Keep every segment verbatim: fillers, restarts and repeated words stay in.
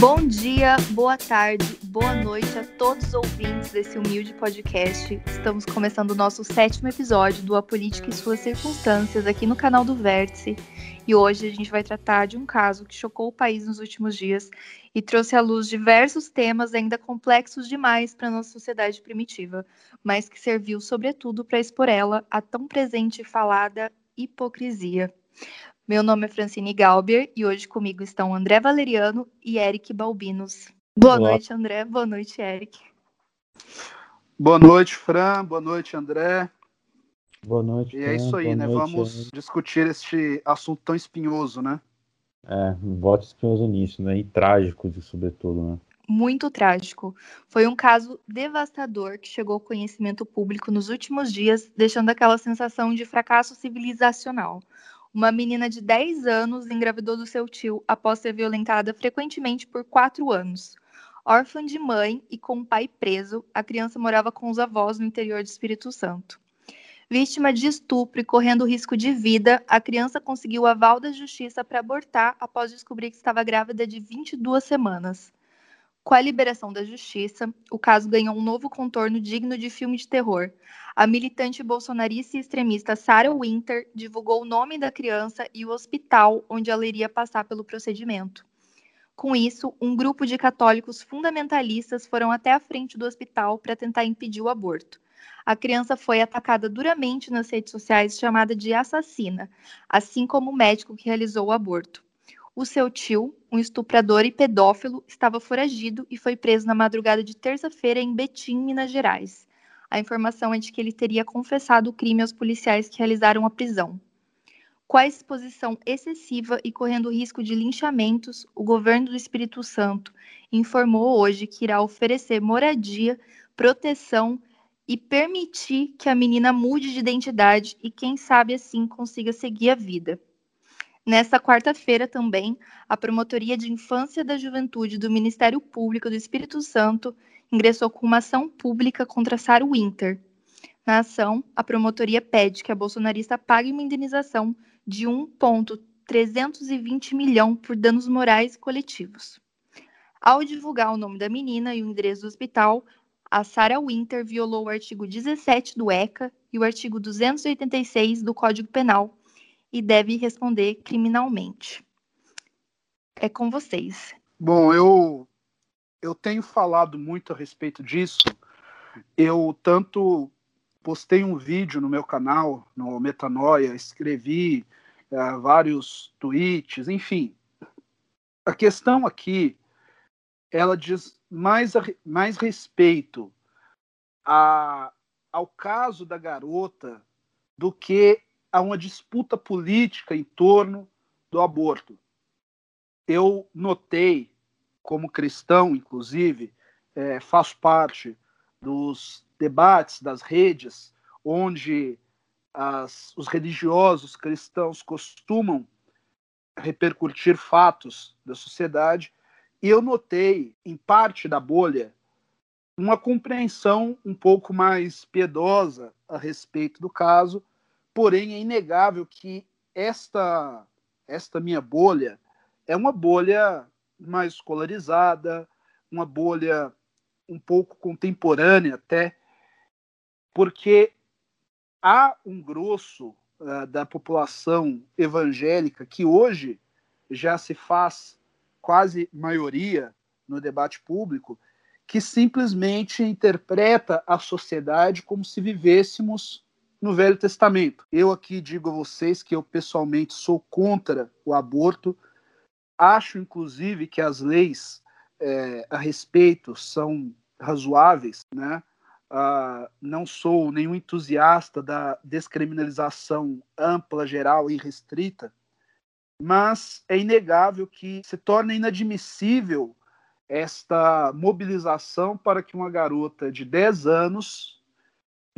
Bom dia, boa tarde, boa noite a todos os ouvintes desse humilde podcast. Estamos começando o nosso sétimo episódio do A Política e Suas Circunstâncias aqui no canal do Vértice. E hoje a gente vai tratar de um caso que chocou o país nos últimos dias e trouxe à luz diversos temas ainda complexos demais para a nossa sociedade primitiva, mas que serviu sobretudo para expor ela à tão presente e falada hipocrisia. Meu nome é Francine Galbier e hoje comigo estão André Valeriano e Eric Balbinos. Boa Olá. Noite, André. Boa noite, Eric. Boa noite, Fran. Boa noite, André. Boa noite, Fran. E é isso aí, Boa né? Noite, Vamos Eric. discutir este assunto tão espinhoso, né? É, um voto espinhoso nisso, né? E trágico, de sobretudo, né? Muito trágico. Foi um caso devastador que chegou ao conhecimento público nos últimos dias, deixando aquela sensação de fracasso civilizacional. Uma menina de dez anos engravidou do seu tio após ser violentada frequentemente por quatro anos. Órfã de mãe e com o pai preso, a criança morava com os avós no interior do Espírito Santo. Vítima de estupro e correndo risco de vida, a criança conseguiu aval da justiça para abortar após descobrir que estava grávida de vinte e duas semanas. Com a liberação da justiça, o caso ganhou um novo contorno digno de filme de terror. A militante bolsonarista e extremista Sara Winter divulgou o nome da criança e o hospital onde ela iria passar pelo procedimento. Com isso, um grupo de católicos fundamentalistas foram até a frente do hospital para tentar impedir o aborto. A criança foi atacada duramente nas redes sociais, chamada de assassina, assim como o médico que realizou o aborto. O seu tio, um estuprador e pedófilo, estava foragido e foi preso na madrugada de terça-feira em Betim, Minas Gerais. A informação é de que ele teria confessado o crime aos policiais que realizaram a prisão. Com a exposição excessiva e correndo o risco de linchamentos, o governo do Espírito Santo informou hoje que irá oferecer moradia, proteção e permitir que a menina mude de identidade e, quem sabe, assim consiga seguir a vida. Nesta quarta-feira também, a Promotoria de Infância e da Juventude do Ministério Público do Espírito Santo ingressou com uma ação pública contra Sara Winter. Na ação, a promotoria pede que a bolsonarista pague uma indenização de um vírgula trezentos e vinte milhões por danos morais coletivos. Ao divulgar o nome da menina e o endereço do hospital, a Sara Winter violou o artigo dezessete do E C A e o artigo duzentos e oitenta e seis do Código Penal, e deve responder criminalmente. É com vocês. Bom, eu, eu tenho falado muito a respeito disso. Eu tanto postei um vídeo no meu canal, no Metanoia, escrevi é, vários tweets, enfim. A questão aqui, ela diz mais, a, mais respeito a, ao caso da garota do que a uma disputa política em torno do aborto. Eu notei, como cristão, inclusive, é, faço parte dos debates, das redes, onde as, os religiosos cristãos costumam repercutir fatos da sociedade, e eu notei, em parte da bolha, uma compreensão um pouco mais piedosa a respeito do caso. Porém, é inegável que esta, esta minha bolha é uma bolha mais escolarizada, uma bolha um pouco contemporânea até, porque há um grosso uh, da população evangélica que hoje já se faz quase maioria no debate público, que simplesmente interpreta a sociedade como se vivêssemos no Velho Testamento. Eu aqui digo a vocês que eu pessoalmente sou contra o aborto. Acho, inclusive, que as leis é, a respeito são razoáveis, né? Ah, não sou nenhum entusiasta da descriminalização ampla, geral e restrita, mas é inegável que se torna inadmissível esta mobilização para que uma garota de dez anos...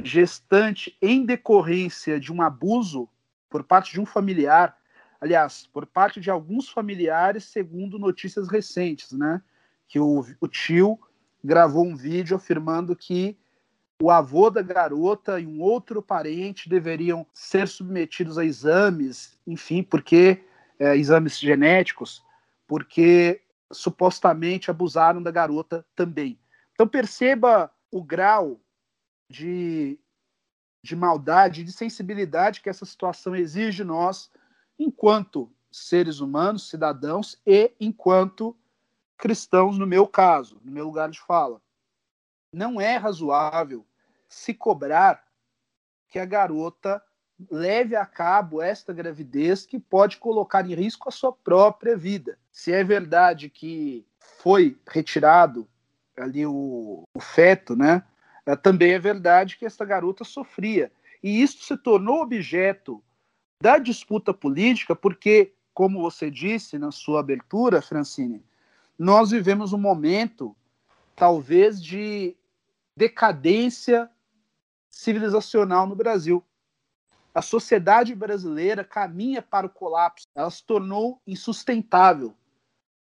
gestante em decorrência de um abuso por parte de um familiar, aliás, por parte de alguns familiares, segundo notícias recentes, né? Que o, o tio gravou um vídeo afirmando que o avô da garota e um outro parente deveriam ser submetidos a exames, enfim, porque é, exames genéticos, porque supostamente abusaram da garota também. Então perceba o grau de, de maldade, de sensibilidade que essa situação exige de nós enquanto seres humanos, cidadãos e enquanto cristãos, no meu caso, no meu lugar de fala. Não é razoável se cobrar que a garota leve a cabo esta gravidez que pode colocar em risco a sua própria vida. Se é verdade que foi retirado ali o, o feto, né? É, também é verdade que esta garota sofria. E isso se tornou objeto da disputa política porque, como você disse na sua abertura, Francine, nós vivemos um momento, talvez, de decadência civilizacional no Brasil. A sociedade brasileira caminha para o colapso. Ela se tornou insustentável,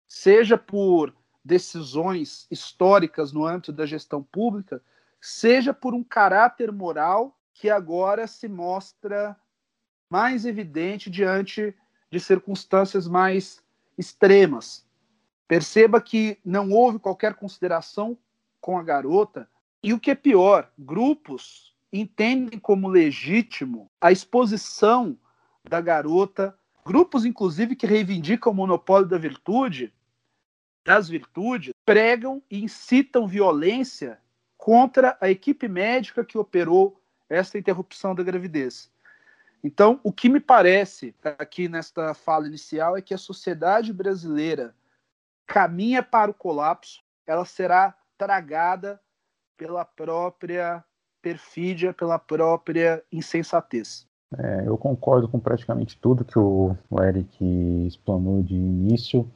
seja por decisões históricas no âmbito da gestão pública, seja por um caráter moral que agora se mostra mais evidente diante de circunstâncias mais extremas. Perceba que não houve qualquer consideração com a garota e, o que é pior, grupos entendem como legítimo a exposição da garota, grupos, inclusive, que reivindicam o monopólio da virtude, das virtudes, pregam e incitam violência contra a equipe médica que operou essa interrupção da gravidez. Então, o que me parece aqui nesta fala inicial é que a sociedade brasileira caminha para o colapso, ela será tragada pela própria perfídia, pela própria insensatez. É, eu concordo com praticamente tudo que o, o Eric explanou de início.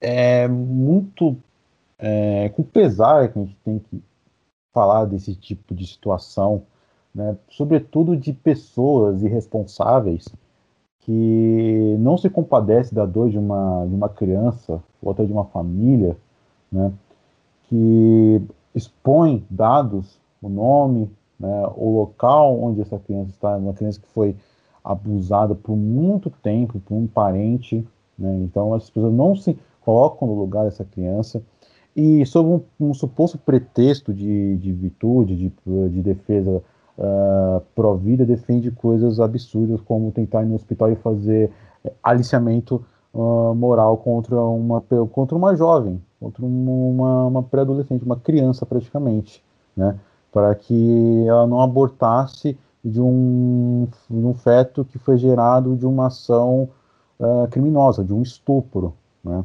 É muito é, com pesar que a gente tem que falar desse tipo de situação, né? Sobretudo de pessoas irresponsáveis que não se compadecem da dor de uma, de uma criança ou até de uma família, né? Que expõem dados, o nome, né, o local onde essa criança está, uma criança que foi abusada por muito tempo, por um parente, né, então as pessoas não se colocam no lugar dessa criança, e sob um, um suposto pretexto de, de virtude, de, de defesa uh, pró-vida, defende coisas absurdas, como tentar ir no hospital e fazer aliciamento uh, moral contra uma, contra uma jovem, contra uma, uma pré-adolescente, uma criança praticamente, né, para que ela não abortasse de um, de um feto que foi gerado de uma ação uh, criminosa, de um estupro, né?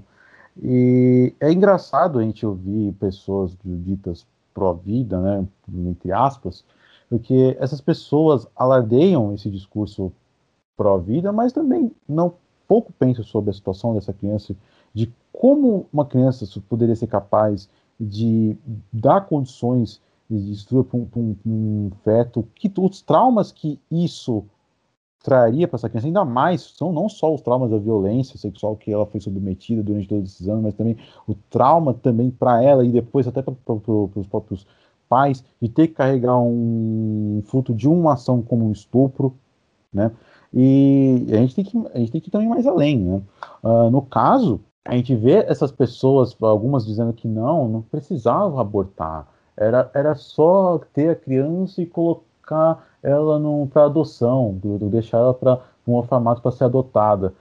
E é engraçado a gente ouvir pessoas ditas pró-vida, né, entre aspas, porque essas pessoas alardeiam esse discurso pró-vida, mas também não pouco pensam sobre a situação dessa criança, de como uma criança poderia ser capaz de dar condições de estupro para um, um, um feto, que, os traumas que isso traria para essa criança, ainda mais, são não só os traumas da violência sexual que ela foi submetida durante todos esses anos, mas também o trauma também para ela e depois até para pro, os próprios pais, de ter que carregar um fruto de uma ação como um estupro, né? E a gente tem que, a gente tem que ir também mais além, né? Uh, no caso, a gente vê essas pessoas, algumas dizendo que não, não precisava abortar, Era, era só ter a criança e colocar ela para adoção, deixar ela para um orfanato para ser adotada.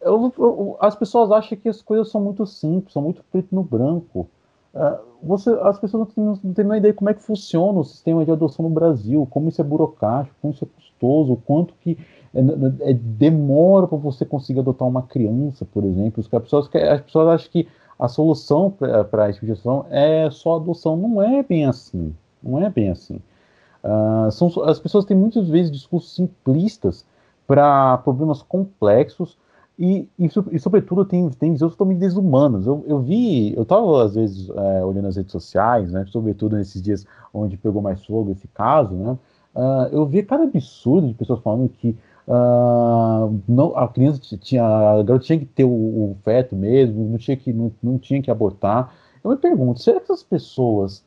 Eu, eu, as pessoas acham que as coisas são muito simples, são muito preto no branco. Você, as pessoas não têm, não têm nem ideia como é que funciona o sistema de adoção no Brasil, como isso é burocrático, como isso é custoso, o quanto que é, é, demora para você conseguir adotar uma criança, por exemplo. As pessoas, as pessoas acham que a solução para a instituição é só adoção. Não é bem assim. Não é bem assim. Uh, são, as pessoas têm muitas vezes discursos simplistas para problemas complexos e, e, e sobretudo, tem, tem visões totalmente desumanas. Eu, eu vi, eu estava, às vezes, é, olhando as redes sociais, né, sobretudo nesses dias onde pegou mais fogo esse caso, né, uh, eu vi cada absurdo de pessoas falando que Uh, não, a criança tinha, a garota tinha que ter o, o feto mesmo, não tinha, que, não, não tinha que abortar. Eu me pergunto, será que essas pessoas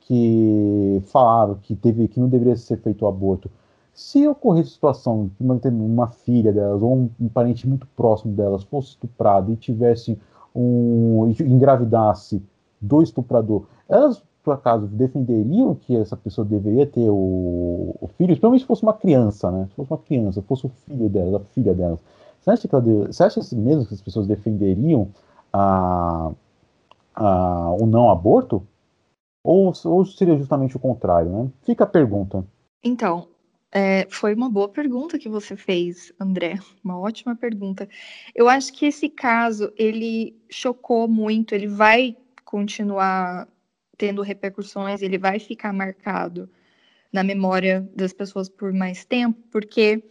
que falaram que, teve, que não deveria ser feito o aborto, se ocorresse situação de uma, uma filha delas ou um, um parente muito próximo delas fosse estuprado e tivesse um, engravidasse do estuprador, elas, por acaso, defenderiam que essa pessoa deveria ter o, o filho? Principalmente se fosse uma criança, né? Se fosse uma criança, se fosse o filho dela, a filha dela. Você acha, que ela, você acha mesmo que as pessoas defenderiam a, a, o não aborto? Ou, ou seria justamente o contrário, né? Fica a pergunta. Então, é, foi uma boa pergunta que você fez, André. Uma ótima pergunta. Eu acho que esse caso, ele chocou muito, ele vai continuar tendo repercussões, ele vai ficar marcado na memória das pessoas por mais tempo, porque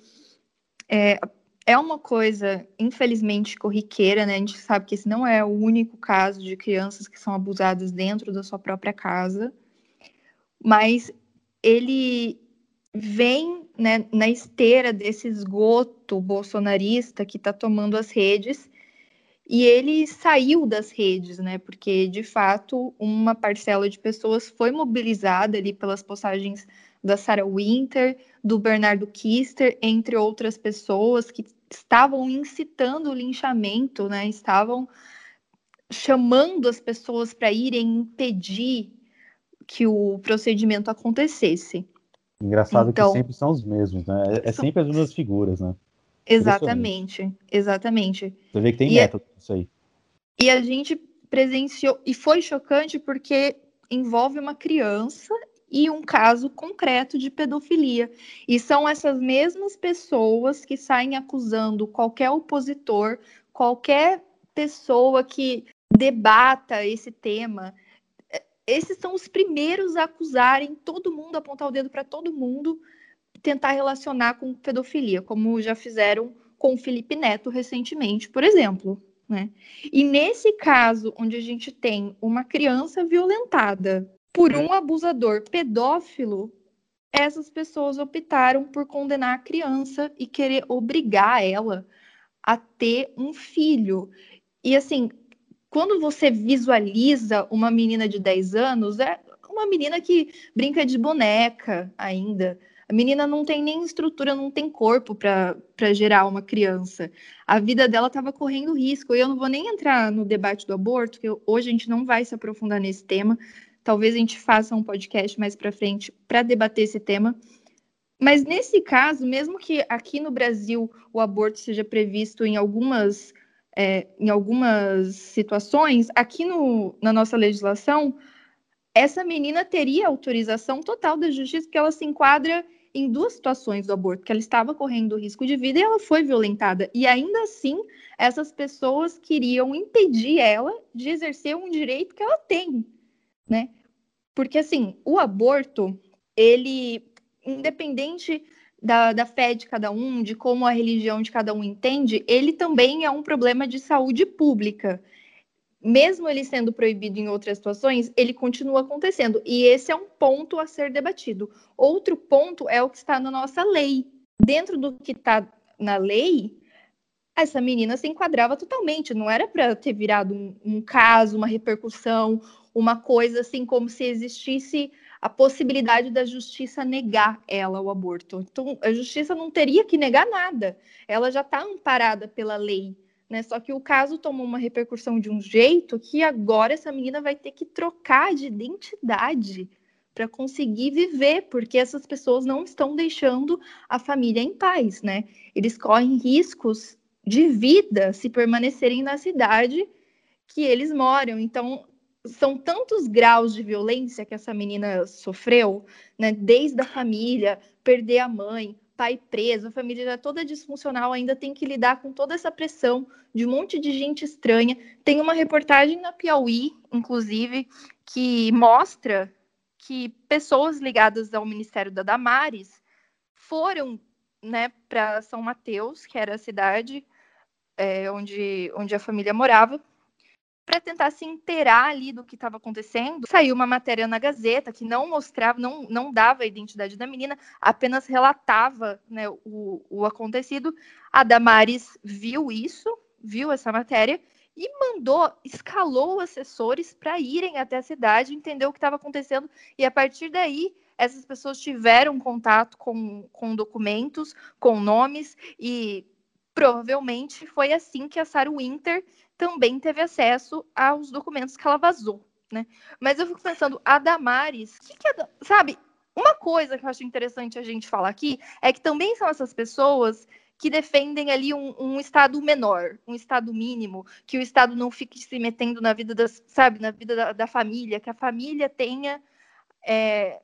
é, é uma coisa, infelizmente, corriqueira, né? A gente sabe que esse não é o único caso de crianças que são abusadas dentro da sua própria casa, mas ele vem, né, na esteira desse esgoto bolsonarista que está tomando as redes. E ele saiu das redes, né? Porque, de fato, uma parcela de pessoas foi mobilizada ali pelas postagens da Sara Winter, do Bernardo Kister, entre outras pessoas que estavam incitando o linchamento, né? Estavam chamando as pessoas para irem impedir que o procedimento acontecesse. Engraçado então, que sempre são os mesmos, né? É são... sempre as mesmas figuras, né? Exatamente, exatamente. Você vê que tem método isso aí. E a gente presenciou, e foi chocante porque envolve uma criança e um caso concreto de pedofilia. E são essas mesmas pessoas que saem acusando qualquer opositor, qualquer pessoa que debata esse tema. Esses são os primeiros a acusarem todo mundo, apontar o dedo para todo mundo, tentar relacionar com pedofilia, como já fizeram com o Felipe Neto recentemente, por exemplo, né? E nesse caso, onde a gente tem uma criança violentada por um abusador pedófilo, essas pessoas optaram por condenar a criança e querer obrigar ela a ter um filho. E assim, quando você visualiza uma menina de dez anos, é uma menina que brinca de boneca ainda. A menina não tem nem estrutura, não tem corpo para gerar uma criança. A vida dela estava correndo risco. E eu não vou nem entrar no debate do aborto, que hoje a gente não vai se aprofundar nesse tema. Talvez a gente faça um podcast mais para frente para debater esse tema. Mas nesse caso, mesmo que aqui no Brasil o aborto seja previsto em algumas, é, em algumas situações, aqui no, na nossa legislação, essa menina teria autorização total da justiça, porque ela se enquadra em duas situações do aborto, que ela estava correndo risco de vida e ela foi violentada. E ainda assim, essas pessoas queriam impedir ela de exercer um direito que ela tem, né? Porque, assim, o aborto, ele, independente da, da fé de cada um, de como a religião de cada um entende, ele também é um problema de saúde pública. Mesmo ele sendo proibido em outras situações, ele continua acontecendo. E esse é um ponto a ser debatido. Outro ponto é o que está na nossa lei. Dentro do que está na lei, essa menina se enquadrava totalmente. Não era para ter virado um, um caso, uma repercussão, uma coisa assim, como se existisse a possibilidade da justiça negar ela o aborto. Então, a justiça não teria que negar nada. Ela já está amparada pela lei. Né? Só que o caso tomou uma repercussão de um jeito que agora essa menina vai ter que trocar de identidade para conseguir viver, porque essas pessoas não estão deixando a família em paz, né? Eles correm riscos de vida se permanecerem na cidade que eles moram. Então, são tantos graus de violência que essa menina sofreu, né? Desde a família, perder a mãe, pai preso, a família já toda disfuncional, ainda tem que lidar com toda essa pressão de um monte de gente estranha. Tem uma reportagem na Piauí, inclusive, que mostra que pessoas ligadas ao Ministério da Damares foram, né, para São Mateus, que era a cidade é, onde, onde a família morava, para tentar se inteirar ali do que estava acontecendo. Saiu uma matéria na Gazeta que não mostrava, não, não dava a identidade da menina, apenas relatava, né, o, o acontecido. A Damares viu isso, viu essa matéria, e mandou, escalou assessores para irem até a cidade, entender o que estava acontecendo, e a partir daí, essas pessoas tiveram contato com, com documentos, com nomes, e provavelmente foi assim que a Sara Winter também teve acesso aos documentos que ela vazou, né? Mas eu fico pensando, a Damares, que que é, sabe, uma coisa que eu acho interessante a gente falar aqui é que também são essas pessoas que defendem ali um, um Estado menor, um Estado mínimo, que o Estado não fique se metendo na vida, das, sabe, na vida da, da família, que a família tenha... É,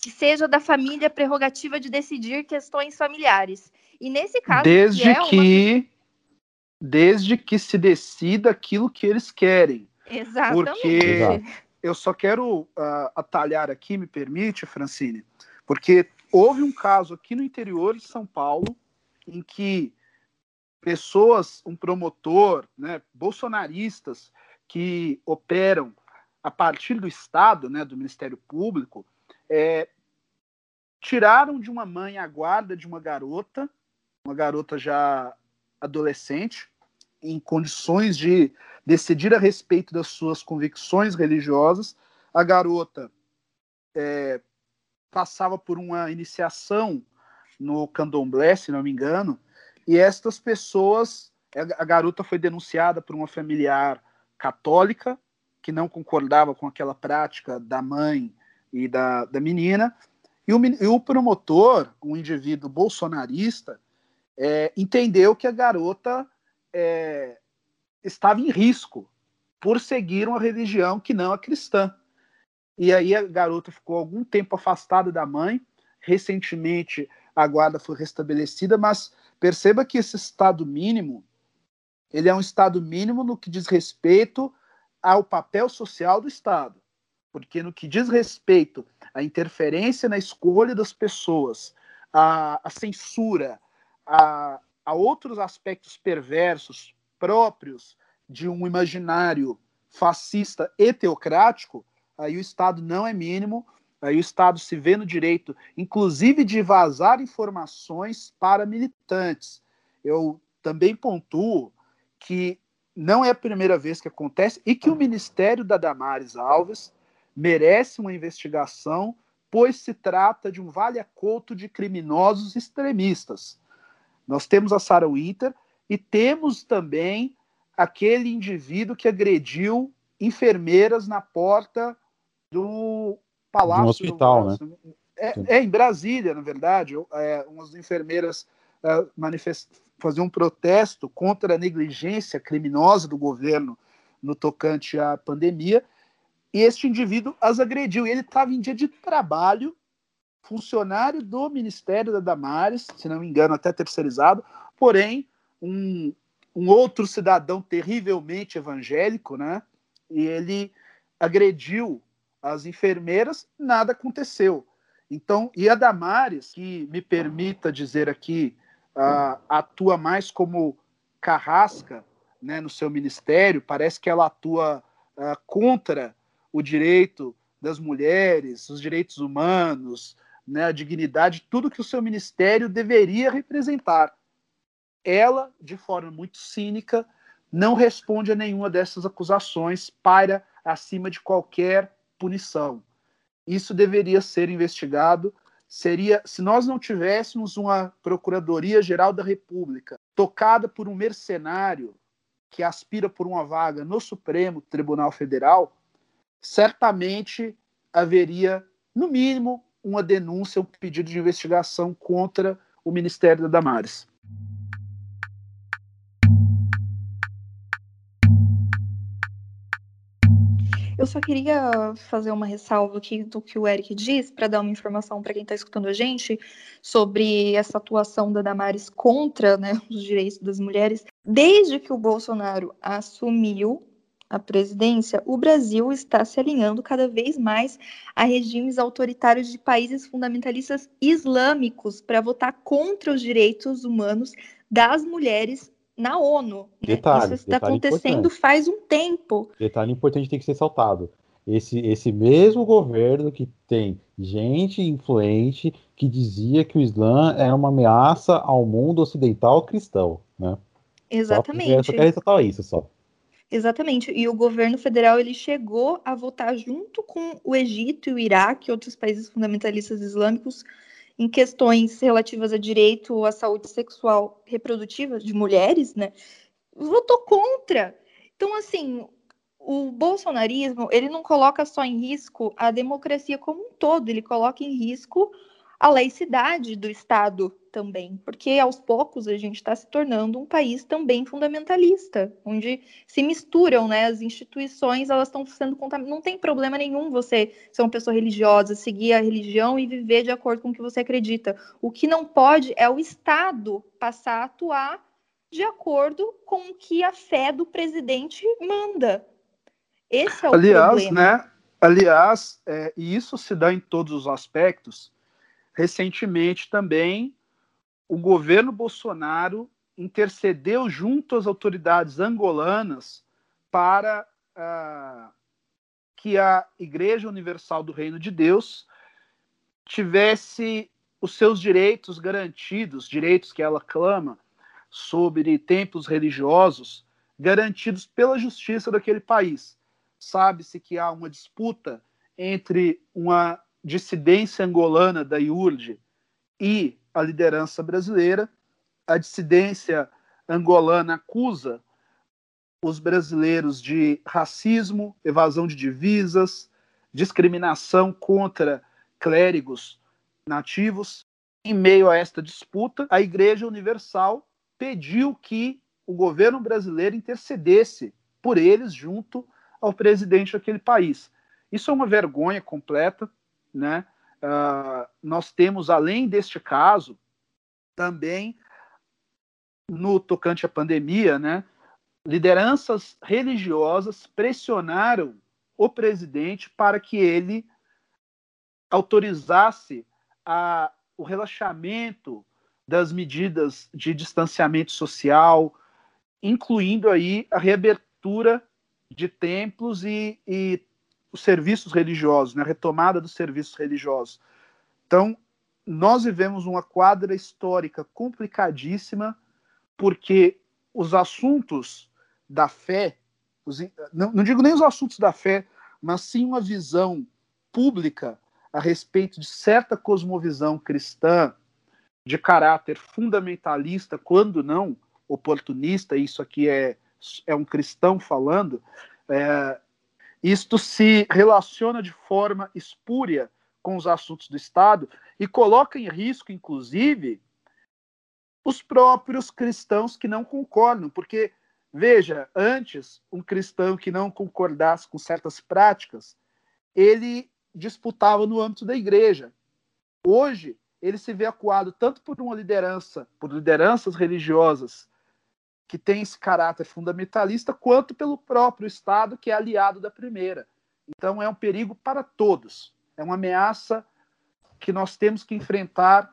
que seja da família prerrogativa de decidir questões familiares. E nesse caso... Desde que, é uma... que, desde que se decida aquilo que eles querem. Exatamente. Porque Exato. eu só quero uh, atalhar aqui, me permite, Francine, porque houve um caso aqui no interior de São Paulo em que pessoas, um promotor, né, bolsonaristas que operam a partir do Estado, né, do Ministério Público, É, tiraram de uma mãe a guarda de uma garota, uma garota já adolescente, em condições de decidir a respeito das suas convicções religiosas. A garota é, passava por uma iniciação no candomblé, se não me engano, e estas pessoas, a garota foi denunciada por uma familiar católica que não concordava com aquela prática da mãe e da, da menina, e o, e o promotor, um indivíduo bolsonarista, é, entendeu que a garota é, estava em risco por seguir uma religião que não é cristã. E aí a garota ficou algum tempo afastada da mãe, recentemente a guarda foi restabelecida, mas perceba que esse estado mínimo, ele é um estado mínimo no que diz respeito ao papel social do Estado. Porque no que diz respeito à interferência na escolha das pessoas, à, à censura, a, a outros aspectos perversos próprios de um imaginário fascista e teocrático, aí o Estado não é mínimo, aí o Estado se vê no direito, inclusive, de vazar informações para militantes. Eu também pontuo que não é a primeira vez que acontece e que o Ministério da Damares Alves merece uma investigação, pois se trata de um vale-a-couto de criminosos extremistas. Nós temos a Sara Winter e temos também aquele indivíduo que agrediu enfermeiras na porta do Palácio... Um hospital, do hospital, né? É, é, em Brasília, na verdade. É, umas enfermeiras é, manifest... faziam um protesto contra a negligência criminosa do governo no tocante à pandemia, e este indivíduo as agrediu. Ele estava em dia de trabalho, funcionário do Ministério da Damares, se não me engano, até terceirizado, porém, um, um outro cidadão terrivelmente evangélico, né? E ele agrediu as enfermeiras, nada aconteceu. Então, e a Damares, que me permita dizer aqui, uh, atua mais como carrasca, né, no seu ministério, parece que ela atua uh, contra o direito das mulheres, os direitos humanos, né, a dignidade, tudo que o seu ministério deveria representar. Ela, de forma muito cínica, não responde a nenhuma dessas acusações, paira acima de qualquer punição. Isso deveria ser investigado. Seria, se nós não tivéssemos uma Procuradoria-Geral da República tocada por um mercenário que aspira por uma vaga no Supremo Tribunal Federal, certamente haveria, no mínimo, uma denúncia, um pedido de investigação contra o Ministério da Damares. Eu só queria fazer uma ressalva aqui do que o Eric diz, para dar uma informação para quem está escutando a gente sobre essa atuação da Damares contra, né, os direitos das mulheres. Desde que o Bolsonaro assumiu a presidência, o Brasil está se alinhando cada vez mais a regimes autoritários de países fundamentalistas islâmicos para votar contra os direitos humanos das mulheres na ONU. Detalhe, Isso está acontecendo importante. faz um tempo. Detalhe importante tem que ser saltado. Esse, esse mesmo governo que tem gente influente que dizia que o Islã era uma ameaça ao mundo ocidental cristão, né? Exatamente. Só, só quero ressaltar isso, só. Exatamente, e o governo federal ele chegou a votar junto com o Egito e o Iraque, outros países fundamentalistas islâmicos, em questões relativas a direito à saúde sexual reprodutiva de mulheres, né, votou contra. Então, assim, o bolsonarismo, ele não coloca só em risco a democracia como um todo, ele coloca em risco a laicidade do Estado também, porque aos poucos a gente está se tornando um país também fundamentalista, onde se misturam, né, as instituições, elas estão sendo contaminadas. Não tem problema nenhum você ser uma pessoa religiosa, seguir a religião e viver de acordo com o que você acredita. O que não pode é o Estado passar a atuar de acordo com o que a fé do presidente manda. Esse é o Aliás, problema. Né? Aliás, é, e isso se dá em todos os aspectos. Recentemente também, o governo Bolsonaro intercedeu junto às autoridades angolanas para ah, que a Igreja Universal do Reino de Deus tivesse os seus direitos garantidos, direitos que ela clama sobre templos religiosos, garantidos pela justiça daquele país. Sabe-se que há uma disputa entre uma dissidência angolana da I U R D e a liderança brasileira. A dissidência angolana acusa os brasileiros de racismo, evasão de divisas, discriminação contra clérigos nativos. Em meio a esta disputa, a Igreja Universal pediu que o governo brasileiro intercedesse por eles junto ao presidente daquele país. Isso é uma vergonha completa. Né? Uh, nós temos, além deste caso, também no tocante à pandemia, né, lideranças religiosas pressionaram o presidente para que ele autorizasse a, o relaxamento das medidas de distanciamento social, incluindo aí a reabertura de templos e, e os serviços religiosos, né? A retomada dos serviços religiosos. Então, nós vivemos uma quadra histórica complicadíssima, porque os assuntos da fé, os, não, não digo nem os assuntos da fé, mas sim uma visão pública a respeito de certa cosmovisão cristã, de caráter fundamentalista, quando não oportunista, isso aqui é, é um cristão falando, é, isto se relaciona de forma espúria com os assuntos do Estado e coloca em risco, inclusive, os próprios cristãos que não concordam. Porque, veja, antes, um cristão que não concordasse com certas práticas, ele disputava no âmbito da igreja. Hoje, ele se vê acuado tanto por uma liderança, por lideranças religiosas, que tem esse caráter fundamentalista, quanto pelo próprio Estado, que é aliado da primeira. Então, é um perigo para todos. É uma ameaça que nós temos que enfrentar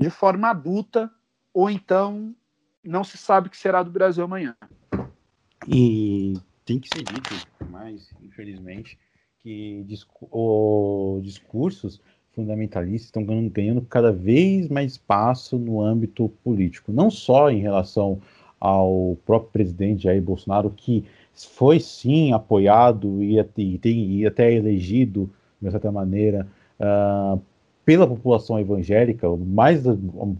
de forma adulta, ou então não se sabe o que será do Brasil amanhã. E tem que ser dito, mas, infelizmente, que os discursos fundamentalistas estão ganhando cada vez mais espaço no âmbito político. Não só em relação ao próprio presidente Jair Bolsonaro, que foi sim apoiado e, e, tem, e até elegido, de certa maneira, uh, pela população evangélica, mais,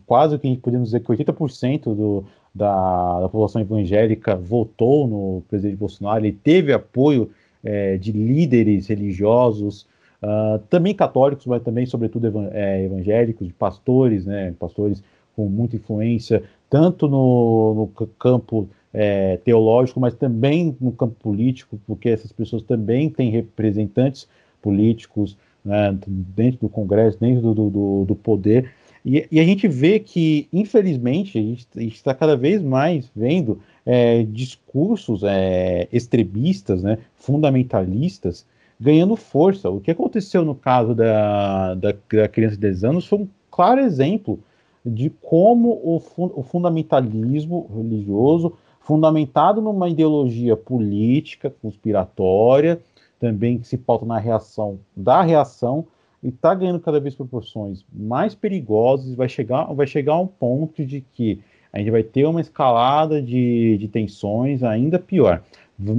quase que podemos dizer que oitenta por cento do, da, da população evangélica votou no presidente Bolsonaro, ele teve apoio é, de líderes religiosos, uh, também católicos, mas também, sobretudo, evan- é, evangélicos, de pastores, né, pastores com muita influência, tanto no, no campo é, teológico, mas também no campo político, porque essas pessoas também têm representantes políticos, né, dentro do Congresso, dentro do, do, do poder. E, e a gente vê que, infelizmente, a gente está cada vez mais vendo é, discursos é, extremistas, né, fundamentalistas, ganhando força. O que aconteceu no caso da, da, da criança de dez anos foi um claro exemplo de como o, fun- o fundamentalismo religioso, fundamentado numa ideologia política, conspiratória, também que se pauta na reação da reação, e está ganhando cada vez proporções mais perigosas, vai chegar, vai chegar a um ponto de que a gente vai ter uma escalada de, de tensões ainda pior.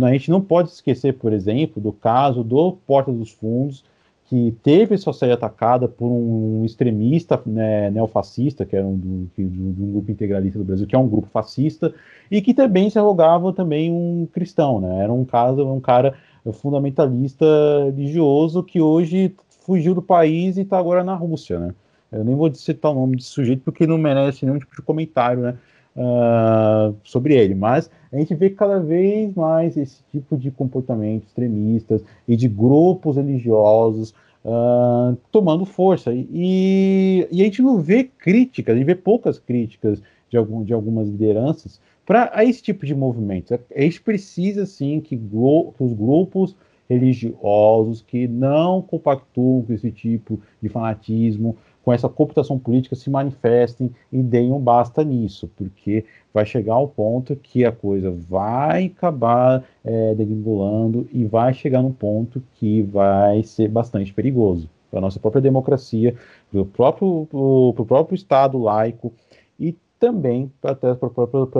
A gente não pode esquecer, por exemplo, do caso do Porta dos Fundos, que teve sua sede atacada por um extremista, né, neofascista, que era um, do, que, de um grupo integralista do Brasil, que é um grupo fascista, e que também se arrogava também um cristão, né? Era um, caso, um cara fundamentalista religioso que hoje fugiu do país e está agora na Rússia, né? Eu nem vou citar o nome desse sujeito porque não merece nenhum tipo de comentário, né, uh, sobre ele, mas a gente vê cada vez mais esse tipo de comportamento extremistas e de grupos religiosos uh, tomando força, e, e a gente não vê críticas, a gente vê poucas críticas de, algum, de algumas lideranças para esse tipo de movimento. A gente precisa, sim, que, gro- que os grupos religiosos que não compactuam com esse tipo de fanatismo, com essa cooptação política, se manifestem e deem um basta nisso, porque vai chegar ao ponto que a coisa vai acabar é, degringolando e vai chegar num ponto que vai ser bastante perigoso para a nossa própria democracia, para o próprio, pro próprio Estado laico e também até para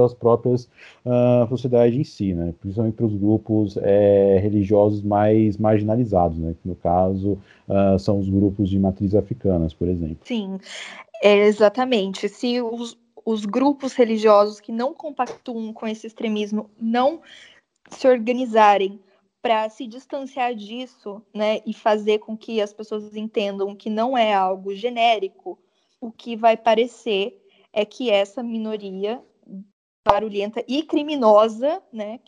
as próprias uh, sociedades em si, né? Principalmente para os grupos é, religiosos mais marginalizados, né? Que no caso uh, são os grupos de matriz africanas, por exemplo. Sim, é, exatamente. Se os, os grupos religiosos que não compactuam com esse extremismo não se organizarem para se distanciar disso, né, e fazer com que as pessoas entendam que não é algo genérico, o que vai parecer é que essa minoria barulhenta e criminosa, né,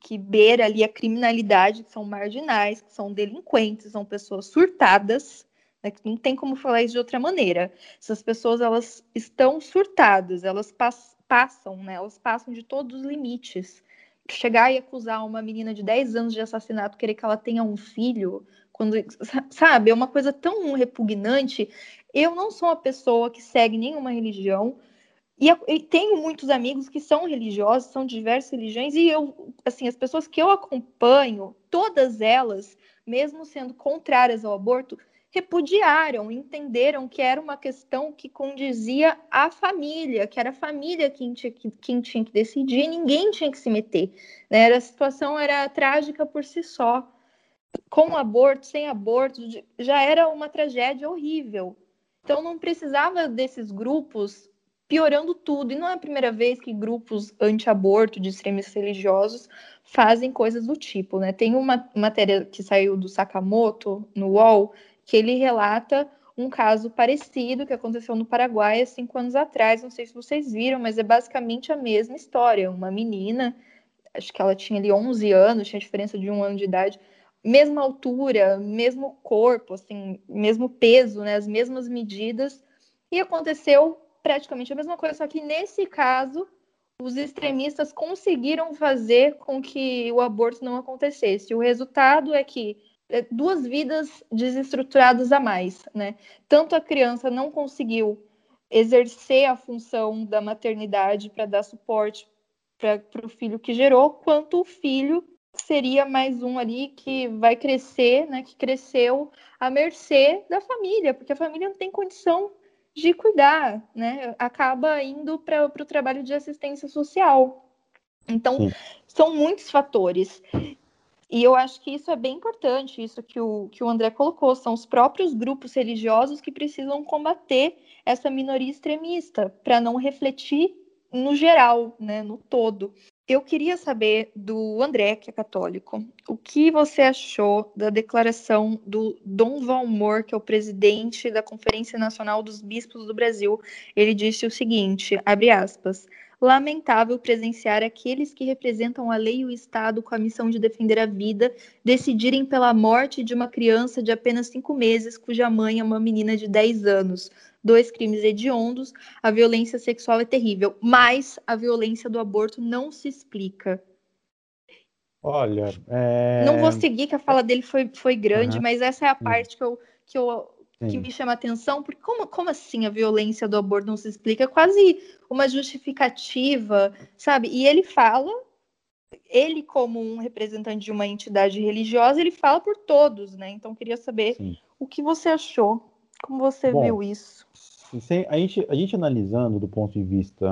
que beira ali a criminalidade, que são marginais, que são delinquentes, são pessoas surtadas, né, que não tem como falar isso de outra maneira. Essas pessoas, elas estão surtadas, elas pass- passam, né, elas passam de todos os limites. Chegar e acusar uma menina de dez anos de assassinato, querer que ela tenha um filho, quando, sabe, é uma coisa tão repugnante. Eu não sou uma pessoa que segue nenhuma religião, e, e tenho muitos amigos que são religiosos, são de diversas religiões, e eu, assim, as pessoas que eu acompanho, todas elas, mesmo sendo contrárias ao aborto, repudiaram, entenderam que era uma questão que condizia à família, que era a família quem tinha que, quem tinha que decidir, e ninguém tinha que se meter, né? Era, a situação era trágica por si só. Com aborto, sem aborto, já era uma tragédia horrível. Então, não precisava desses grupos piorando tudo. E não é a primeira vez que grupos anti-aborto de extremistas religiosos fazem coisas do tipo, né? Tem uma matéria que saiu do Sakamoto, no U O L, que ele relata um caso parecido que aconteceu no Paraguai há cinco anos atrás. Não sei se vocês viram, mas é basicamente a mesma história. Uma menina, acho que ela tinha ali onze anos, tinha diferença de um ano de idade, mesma altura, mesmo corpo, assim, mesmo peso, né, as mesmas medidas, e aconteceu praticamente a mesma coisa, só que nesse caso os extremistas conseguiram fazer com que o aborto não acontecesse. O resultado é que é, duas vidas desestruturadas a mais, né? Tanto a criança não conseguiu exercer a função da maternidade para dar suporte para o filho que gerou, quanto o filho seria mais um ali que vai crescer, né, que cresceu à mercê da família, porque a família não tem condição de cuidar, né, acaba indo para o trabalho de assistência social. Então, sim, são muitos fatores. E eu acho que isso é bem importante, isso que o, que o André colocou, são os próprios grupos religiosos que precisam combater essa minoria extremista, para não refletir no geral, né, no todo. Eu queria saber do André, que é católico, o que você achou da declaração do Dom Valmor, que é o presidente da Conferência Nacional dos Bispos do Brasil. Ele disse o seguinte, abre aspas, lamentável presenciar aqueles que representam a lei e o Estado com a missão de defender a vida, decidirem pela morte de uma criança de apenas cinco meses, cuja mãe é uma menina de dez anos. Dois crimes hediondos, a violência sexual é terrível, mas a violência do aborto não se explica. Olha, é... não vou seguir, que a fala dele foi, foi grande, uhum, mas essa é a parte que, eu, que, eu, que me chama a atenção, porque como, como assim a violência do aborto não se explica? É quase uma justificativa, sabe? E ele fala, ele como um representante de uma entidade religiosa, ele fala por todos, né? Então, queria saber, sim, o que você achou, como você, bom, viu isso? A gente, a gente analisando do ponto de vista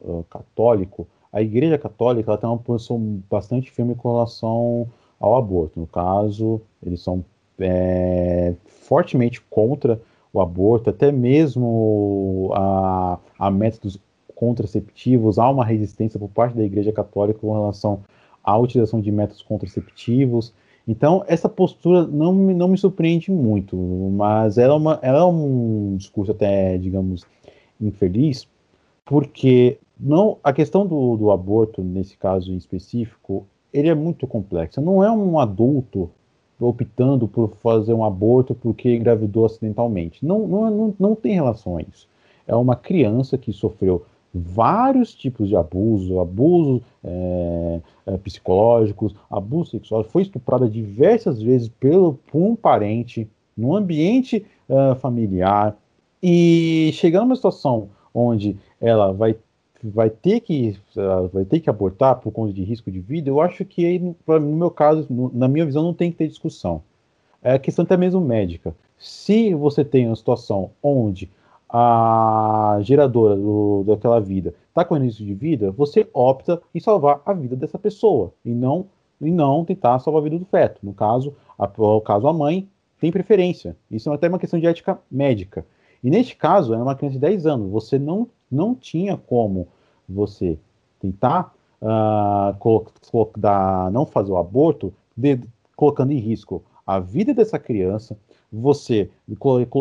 uh, católico, a Igreja Católica ela tem uma posição bastante firme com relação ao aborto. No caso, eles são é, fortemente contra o aborto, até mesmo a, a métodos contraceptivos. Há uma resistência por parte da Igreja Católica com relação à utilização de métodos contraceptivos. Então, essa postura não me, não me surpreende muito, mas ela é, uma, ela é um discurso até, digamos, infeliz, porque não, a questão do, do aborto, nesse caso em específico, ele é muito complexo. Não é um adulto optando por fazer um aborto porque engravidou acidentalmente. Não, não, não, não tem relação a isso. É uma criança que sofreu vários tipos de abuso, abusos é, é, psicológicos, abuso sexual, foi estuprada diversas vezes pelo, por um parente, no ambiente uh, familiar, e chegando numa situação onde ela vai, vai, ter que, uh, vai ter que abortar por conta de risco de vida. Eu acho que, no meu caso, no, na minha visão, não tem que ter discussão. É questão até mesmo médica. Se você tem uma situação onde a geradora do, daquela vida está com risco de vida, você opta em salvar a vida dessa pessoa e não, e não tentar salvar a vida do feto. No caso a, no caso, a mãe tem preferência. Isso é até uma questão de ética médica. E neste caso, era uma criança de dez anos. Você não, não tinha como você tentar uh, colocar, colocar, não fazer o aborto de, colocando em risco a vida dessa criança. Você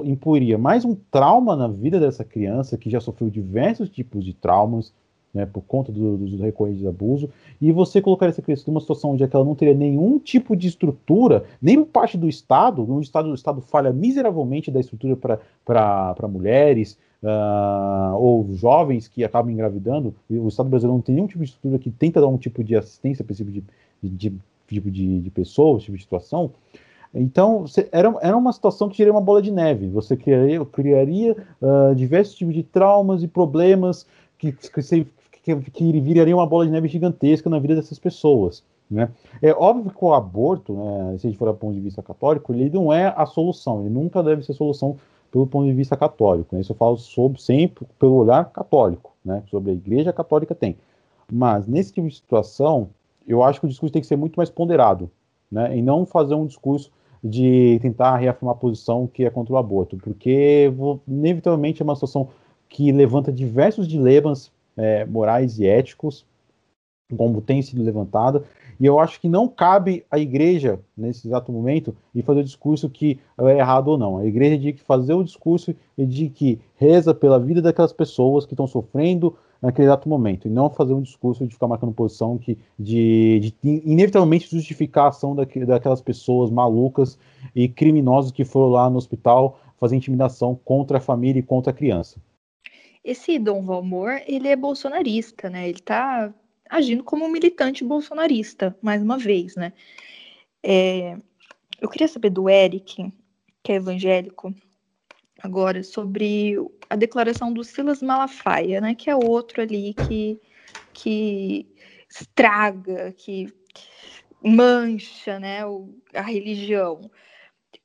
impuria mais um trauma na vida dessa criança, que já sofreu diversos tipos de traumas, né, por conta dos do recorrentes de abuso, e você colocar essa criança numa situação onde ela não teria nenhum tipo de estrutura, nem parte do Estado, onde o Estado, o Estado falha miseravelmente da estrutura para mulheres uh, ou jovens que acabam engravidando. O Estado brasileiro não tem nenhum tipo de estrutura que tenta dar um tipo de assistência para esse tipo de, de, de, de, de pessoa, esse tipo de situação. Então, era, era uma situação que geraria uma bola de neve. Você criaria, criaria uh, diversos tipos de traumas e problemas que, que, que, que viraria uma bola de neve gigantesca na vida dessas pessoas, né? É óbvio que o aborto, né, se a gente for do ponto de vista católico, ele não é a solução. Ele nunca deve ser solução pelo ponto de vista católico, né? Isso eu falo sobre, sempre pelo olhar católico, né, sobre a Igreja Católica tem. Mas, nesse tipo de situação, eu acho que o discurso tem que ser muito mais ponderado, né, e não fazer um discurso de tentar reafirmar a posição que é contra o aborto, porque inevitavelmente é uma situação que levanta diversos dilemas é, morais e éticos, como tem sido levantada, e eu acho que não cabe à igreja, nesse exato momento, e fazer o discurso que é errado ou não. A igreja tem que fazer o discurso de que reza pela vida daquelas pessoas que estão sofrendo naquele exato momento, e não fazer um discurso de ficar marcando posição que, de, de, de inevitavelmente justificar a ação daque, daquelas pessoas malucas e criminosas que foram lá no hospital fazer intimidação contra a família e contra a criança. Esse Dom Valmor, ele é bolsonarista, né? Ele está agindo como um militante bolsonarista, mais uma vez, né? É, eu queria saber do Eric, que é evangélico, agora, sobre a declaração do Silas Malafaia, né, que é outro ali que, que estraga, que mancha, né, o, a religião.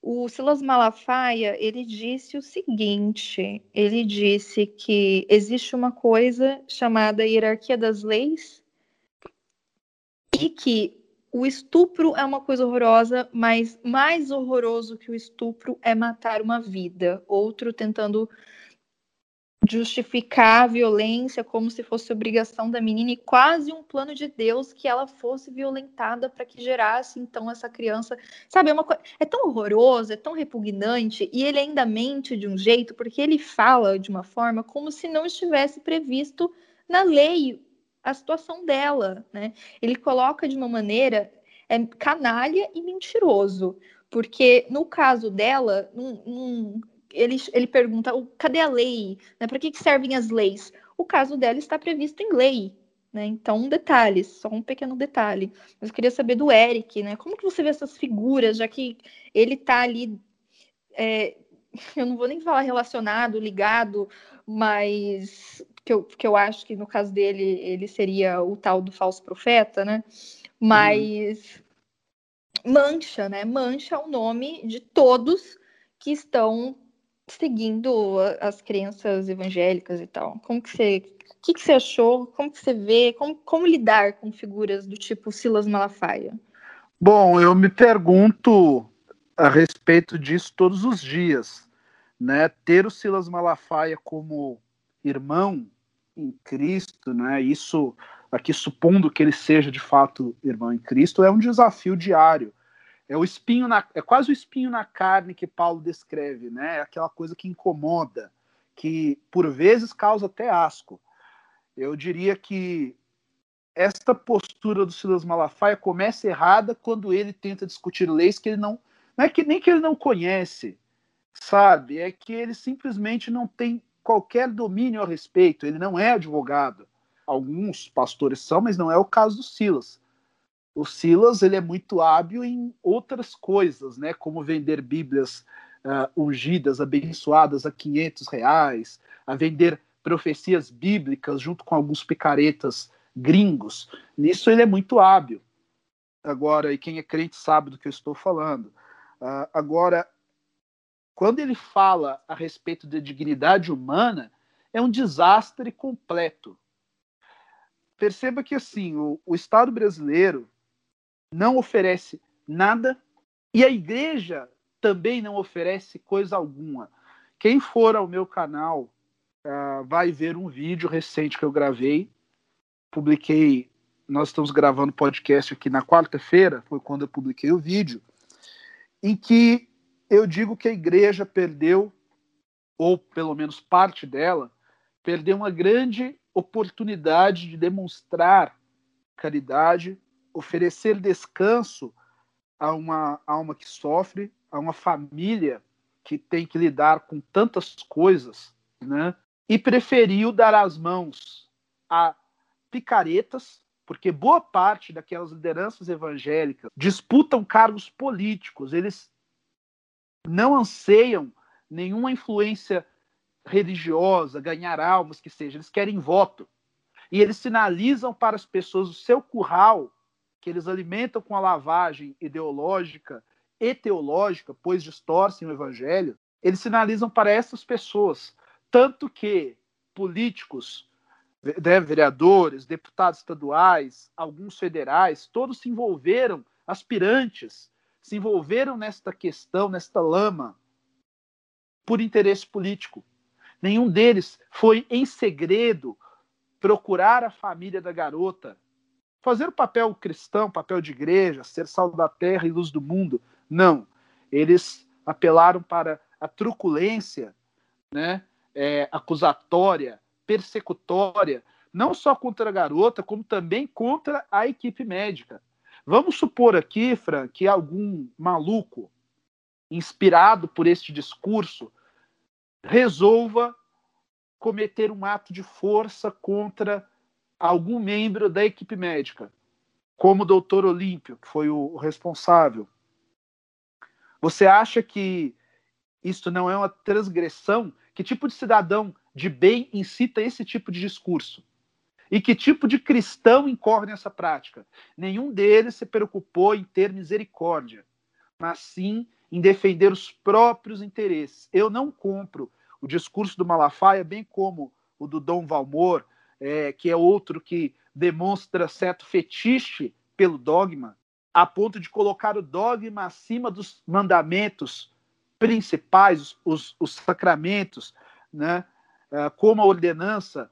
O Silas Malafaia, ele disse o seguinte, ele disse que existe uma coisa chamada hierarquia das leis e que o estupro é uma coisa horrorosa, mas mais horroroso que o estupro é matar uma vida. Outro tentando justificar a violência como se fosse obrigação da menina e quase um plano de Deus que ela fosse violentada para que gerasse, então, essa criança. Sabe, é, uma co... é tão horroroso, é tão repugnante, e ele ainda mente de um jeito, porque ele fala de uma forma como se não estivesse previsto na lei a situação dela, né? Ele coloca de uma maneira é, canalha e mentiroso, porque no caso dela, um, um, ele, ele pergunta, cadê a lei? Né? Para que, que servem as leis? O caso dela está previsto em lei, né? Então, um detalhe, só um pequeno detalhe. Mas eu queria saber do Eric, né? Como que você vê essas figuras, já que ele está ali, é, eu não vou nem falar relacionado, ligado, mas... Que eu, que eu acho que no caso dele ele seria o tal do falso profeta, né? Mas hum. mancha, né? Mancha o nome de todos que estão seguindo as crenças evangélicas e tal. Como que você, o que, que você achou? Como que você vê? Como, como lidar com figuras do tipo Silas Malafaia? Bom, eu me pergunto a respeito disso todos os dias, né? Ter o Silas Malafaia como irmão em Cristo, né? Isso aqui supondo que ele seja de fato irmão em Cristo, é um desafio diário. É o espinho na, é quase o espinho na carne que Paulo descreve, né? É aquela coisa que incomoda, que por vezes causa até asco. Eu diria que esta postura do Silas Malafaia começa errada quando ele tenta discutir leis que ele não... Não é que nem que ele não conhece, sabe? É que ele simplesmente não tem qualquer domínio a respeito. Ele não é advogado. Alguns pastores são, mas não é o caso do Silas. O Silas, ele é muito hábil em outras coisas, né? Como vender bíblias uh, ungidas, abençoadas a quinhentos reais, a vender profecias bíblicas junto com alguns picaretas gringos. Nisso ele é muito hábil. Agora, e quem é crente sabe do que eu estou falando. Uh, agora, quando ele fala a respeito da dignidade humana, é um desastre completo. Perceba que assim, o, o Estado brasileiro não oferece nada e a igreja também não oferece coisa alguma. Quem for ao meu canal uh, vai ver um vídeo recente que eu gravei, publiquei, nós estamos gravando podcast aqui na quarta-feira, foi quando eu publiquei o vídeo, em que eu digo que a igreja perdeu, ou pelo menos parte dela, perdeu uma grande oportunidade de demonstrar caridade, oferecer descanso a uma alma que sofre, a uma família que tem que lidar com tantas coisas, né? E preferiu dar as mãos a picaretas, porque boa parte daquelas lideranças evangélicas disputam cargos políticos, eles não anseiam nenhuma influência religiosa, ganhar almas, que seja, eles querem voto. E eles sinalizam para as pessoas o seu curral, que eles alimentam com a lavagem ideológica e teológica, pois distorcem o evangelho, eles sinalizam para essas pessoas, tanto que políticos, vereadores, deputados estaduais, alguns federais, todos se envolveram, aspirantes, se envolveram nesta questão, nesta lama, por interesse político. Nenhum deles foi, em segredo, procurar a família da garota, fazer o papel cristão, papel de igreja, ser sal da terra e luz do mundo. Não. Eles apelaram para a truculência, né, é, acusatória, persecutória, não só contra a garota, como também contra a equipe médica. Vamos supor aqui, Fran, que algum maluco, inspirado por este discurso, resolva cometer um ato de força contra algum membro da equipe médica, como o doutor Olímpio, que foi o responsável. Você acha que isso não é uma transgressão? Que tipo de cidadão de bem incita esse tipo de discurso? E que tipo de cristão incorre nessa prática? Nenhum deles se preocupou em ter misericórdia, mas sim em defender os próprios interesses. Eu não compro o discurso do Malafaia, bem como o do Dom Valmor, é, que é outro que demonstra certo fetiche pelo dogma, a ponto de colocar o dogma acima dos mandamentos principais, os, os, os sacramentos, né? Como a ordenança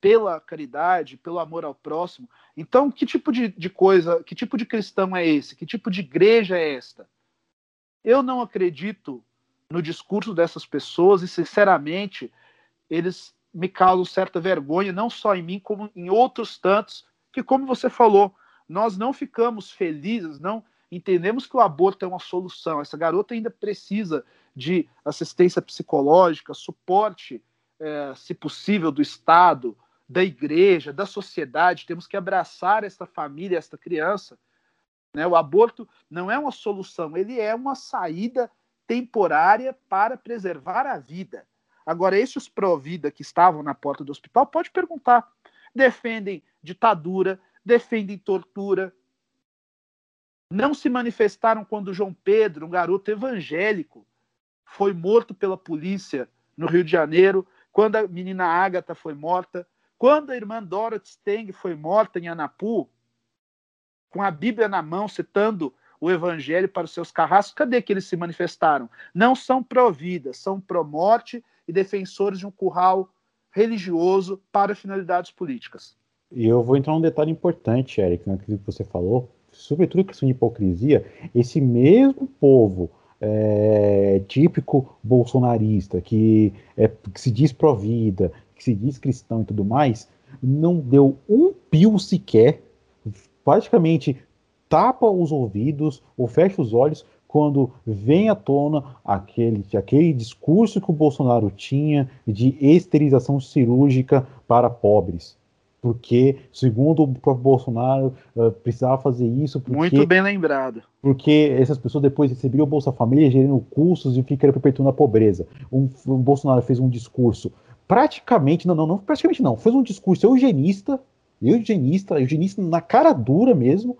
pela caridade, pelo amor ao próximo. Então, que tipo de, de coisa, que tipo de cristão é esse? Que tipo de igreja é esta? Eu não acredito no discurso dessas pessoas e, sinceramente, eles me causam certa vergonha, não só em mim, como em outros tantos, que, como você falou, nós não ficamos felizes, não entendemos que o aborto é uma solução. Essa garota ainda precisa de assistência psicológica, suporte, É, se possível, do Estado, da igreja, da sociedade. Temos que abraçar esta família, esta criança, né? O aborto não é uma solução, ele é uma saída temporária para preservar a vida. Agora, esses pró-vida que estavam na porta do hospital, pode perguntar, defendem ditadura, defendem tortura, não se manifestaram quando João Pedro, um garoto evangélico, foi morto pela polícia no Rio de Janeiro, quando a menina Ágata foi morta, quando a irmã Dorothy Steng foi morta em Anapu, com a Bíblia na mão, citando o evangelho para os seus carrascos, cadê que eles se manifestaram? Não são pró-vida, são pró-morte e defensores de um curral religioso para finalidades políticas. E eu vou entrar num detalhe importante, Eric, naquilo que você falou, sobretudo a questão de hipocrisia. Esse mesmo povo é, típico bolsonarista, que, é, que se diz pró-vida, que se diz cristão e tudo mais, não deu um pio sequer, praticamente tapa os ouvidos ou fecha os olhos quando vem à tona aquele, aquele discurso que o Bolsonaro tinha de esterilização cirúrgica para pobres. Porque, segundo o próprio Bolsonaro, uh, precisava fazer isso. Porque, muito bem lembrado. Porque essas pessoas depois recebiam o Bolsa Família, gerando custos e ficaram perpetuando a pobreza. Um, o Bolsonaro fez um discurso praticamente, não, não, não, praticamente não, fez um discurso eugenista, eugenista, eugenista na cara dura mesmo.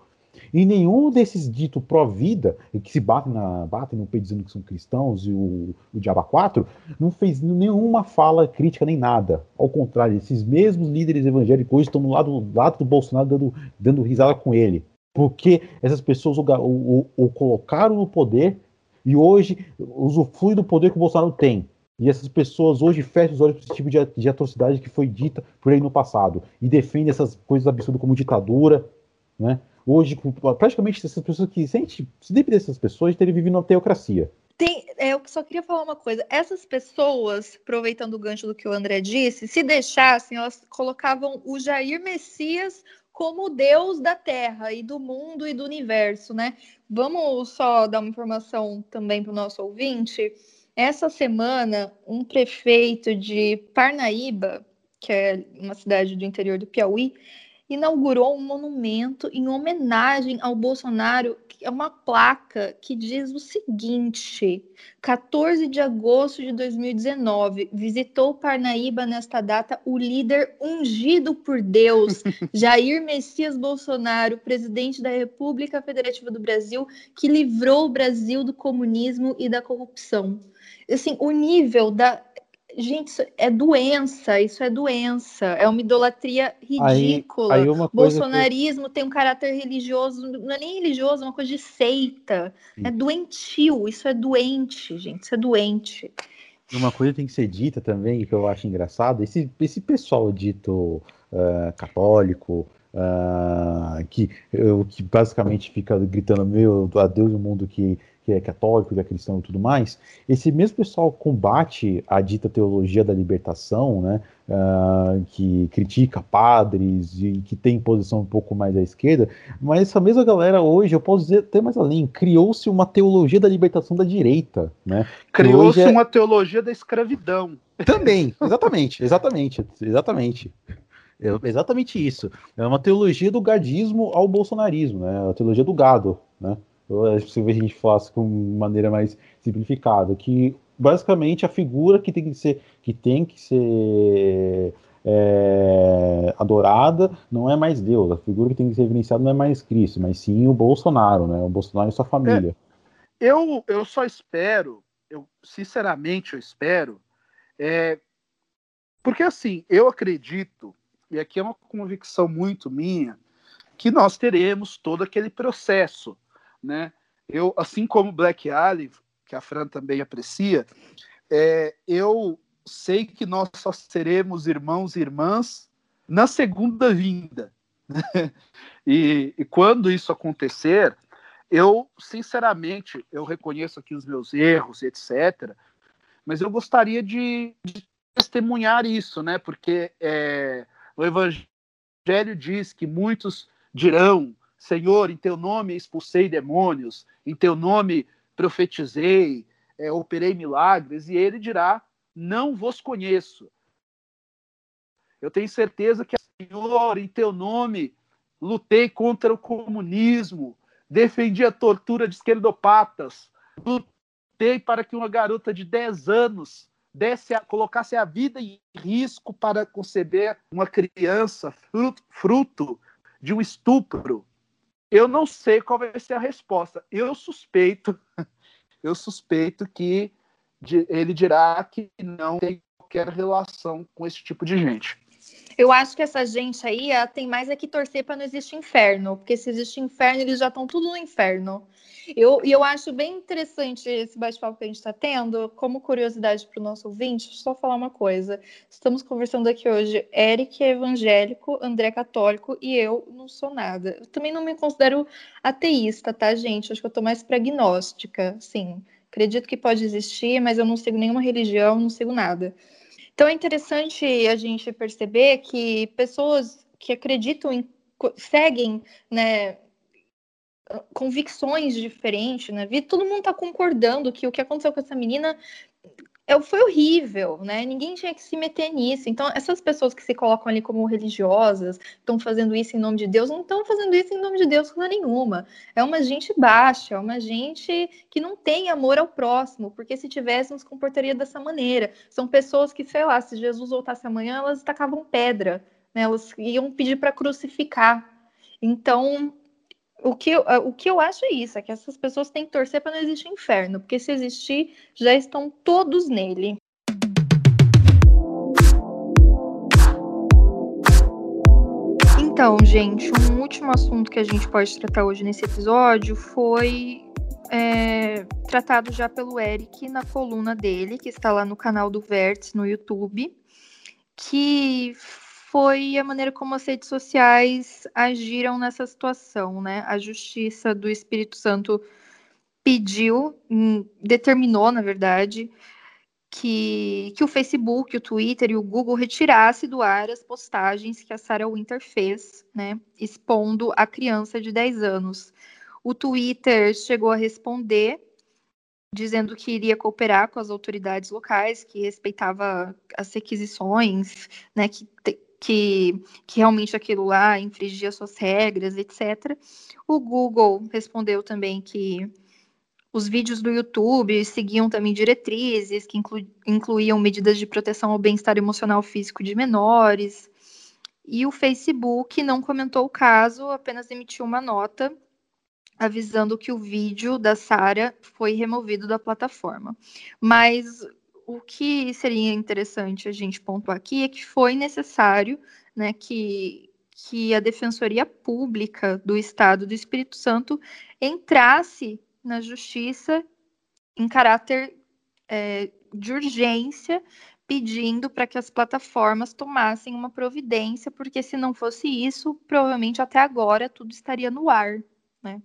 E nenhum desses ditos pró-vida, que se batem, na, batem no pé dizendo que são cristãos e o, o Diaba quatro, não fez nenhuma fala crítica nem nada. Ao contrário, esses mesmos líderes evangélicos hoje estão do lado do, lado do Bolsonaro dando, dando risada com ele. Porque essas pessoas o, o, o colocaram no poder e hoje usufruem do poder que o Bolsonaro tem. E essas pessoas hoje fecham os olhos para esse tipo de, de atrocidade que foi dita por ele no passado. E defendem essas coisas absurdas como ditadura, né? Hoje, praticamente, essas pessoas que sente, se depender dessas pessoas, terem vivido na teocracia. Tem, eu só queria falar uma coisa. Essas pessoas, aproveitando o gancho do que o André disse, se deixassem, elas colocavam o Jair Messias como Deus da Terra e do mundo e do universo, né? Vamos só dar uma informação também para o nosso ouvinte. Essa semana, um prefeito de Parnaíba, que é uma cidade do interior do Piauí, inaugurou um monumento em homenagem ao Bolsonaro, que é uma placa que diz o seguinte: quatorze de agosto de dois mil e dezenove, visitou Parnaíba nesta data o líder ungido por Deus, Jair Messias Bolsonaro, presidente da República Federativa do Brasil, que livrou o Brasil do comunismo e da corrupção. Assim, o nível da... Gente, isso é doença, isso é doença, é uma idolatria ridícula. Aí, aí uma coisa Bolsonarismo que... tem um caráter religioso, não é nem religioso, é uma coisa de seita. Sim. É doentio, isso é doente, gente, isso é doente. Uma coisa que tem que ser dita também, que eu acho engraçado, esse, esse pessoal dito uh, católico, uh, que, eu, que basicamente fica gritando, meu, adeus o mundo que... que é católico, que é cristão e tudo mais, esse mesmo pessoal combate a dita teologia da libertação, né, uh, que critica padres e que tem posição um pouco mais à esquerda, mas essa mesma galera hoje, eu posso dizer até mais além, criou-se uma teologia da libertação da direita, né? Criou-se é... uma teologia da escravidão. Também, exatamente, exatamente, exatamente. É exatamente isso. É uma teologia do gadismo ao bolsonarismo, né? A teologia do gado, né? Se a gente falasse de uma maneira mais simplificada, que basicamente a figura que tem que ser, que tem que ser é, adorada não é mais Deus, a figura que tem que ser evidenciada não é mais Cristo, mas sim o Bolsonaro, né? O Bolsonaro e sua família. É, eu, eu só espero, eu, sinceramente eu espero, é, porque assim, eu acredito, e aqui é uma convicção muito minha, que nós teremos todo aquele processo, né? Eu, assim como Black Alien, que a Fran também aprecia, é, eu sei que nós só seremos irmãos e irmãs na segunda vinda, né? e, e quando isso acontecer, eu sinceramente eu reconheço aqui os meus erros, etcétera, mas eu gostaria de, de testemunhar isso, né? Porque é, o Evangelho diz que muitos dirão: Senhor, em teu nome expulsei demônios, em teu nome profetizei, é, operei milagres, e ele dirá: não vos conheço. Eu tenho certeza que, Senhor, em teu nome lutei contra o comunismo, defendi a tortura de esquerdopatas, lutei para que uma garota de dez anos desse a, colocasse a vida em risco para conceber uma criança fruto, fruto de um estupro. Eu não sei qual vai ser a resposta. Eu suspeito, eu suspeito que ele dirá que não tem qualquer relação com esse tipo de gente. Eu acho que essa gente aí ela tem mais é que torcer para não existir inferno, porque se existe inferno, eles já estão tudo no inferno. E eu, eu acho bem interessante esse bate-papo que a gente está tendo. Como curiosidade para o nosso ouvinte, deixa eu só falar uma coisa. Estamos conversando aqui hoje, Eric é evangélico, André é católico e eu não sou nada. Eu também não me considero ateísta, tá, gente? Acho que eu estou mais para agnóstica, sim. Acredito que pode existir, mas eu não sigo nenhuma religião, não sigo nada. Então é interessante a gente perceber que pessoas que acreditam em, seguem, né, convicções diferentes na vida, todo mundo está concordando que o que aconteceu com essa menina foi horrível, né? Ninguém tinha que se meter nisso. Então, essas pessoas que se colocam ali como religiosas, estão fazendo isso em nome de Deus, não estão fazendo isso em nome de Deus coisa nenhuma. É uma gente baixa, é uma gente que não tem amor ao próximo, porque se tivesse, não se comportaria dessa maneira. São pessoas que, sei lá, se Jesus voltasse amanhã, elas tacavam pedra, né? Elas iam pedir para crucificar. Então, O que, eu, o que eu acho é isso, é que essas pessoas têm que torcer para não existir inferno, porque se existir, já estão todos nele. Então, gente, um último assunto que a gente pode tratar hoje nesse episódio foi é, tratado já pelo Eric na coluna dele, que está lá no canal do Vértice, no YouTube, que foi a maneira como as redes sociais agiram nessa situação, né? A Justiça do Espírito Santo pediu, determinou, na verdade, que, que o Facebook, o Twitter e o Google retirasse do ar as postagens que a Sara Winter fez, né? Expondo a criança de dez anos. O Twitter chegou a responder, dizendo que iria cooperar com as autoridades locais, que respeitava as requisições, né? Que te, Que, que realmente aquilo lá infringia suas regras, etcétera. O Google respondeu também que os vídeos do YouTube seguiam também diretrizes, que inclu, incluíam medidas de proteção ao bem-estar emocional físico de menores. E o Facebook não comentou o caso, apenas emitiu uma nota avisando que o vídeo da Sara foi removido da plataforma. Mas o que seria interessante a gente pontuar aqui é que foi necessário, né, que, que a Defensoria Pública do Estado do Espírito Santo entrasse na Justiça em caráter é, de urgência, pedindo para que as plataformas tomassem uma providência, porque se não fosse isso, provavelmente até agora tudo estaria no ar, né?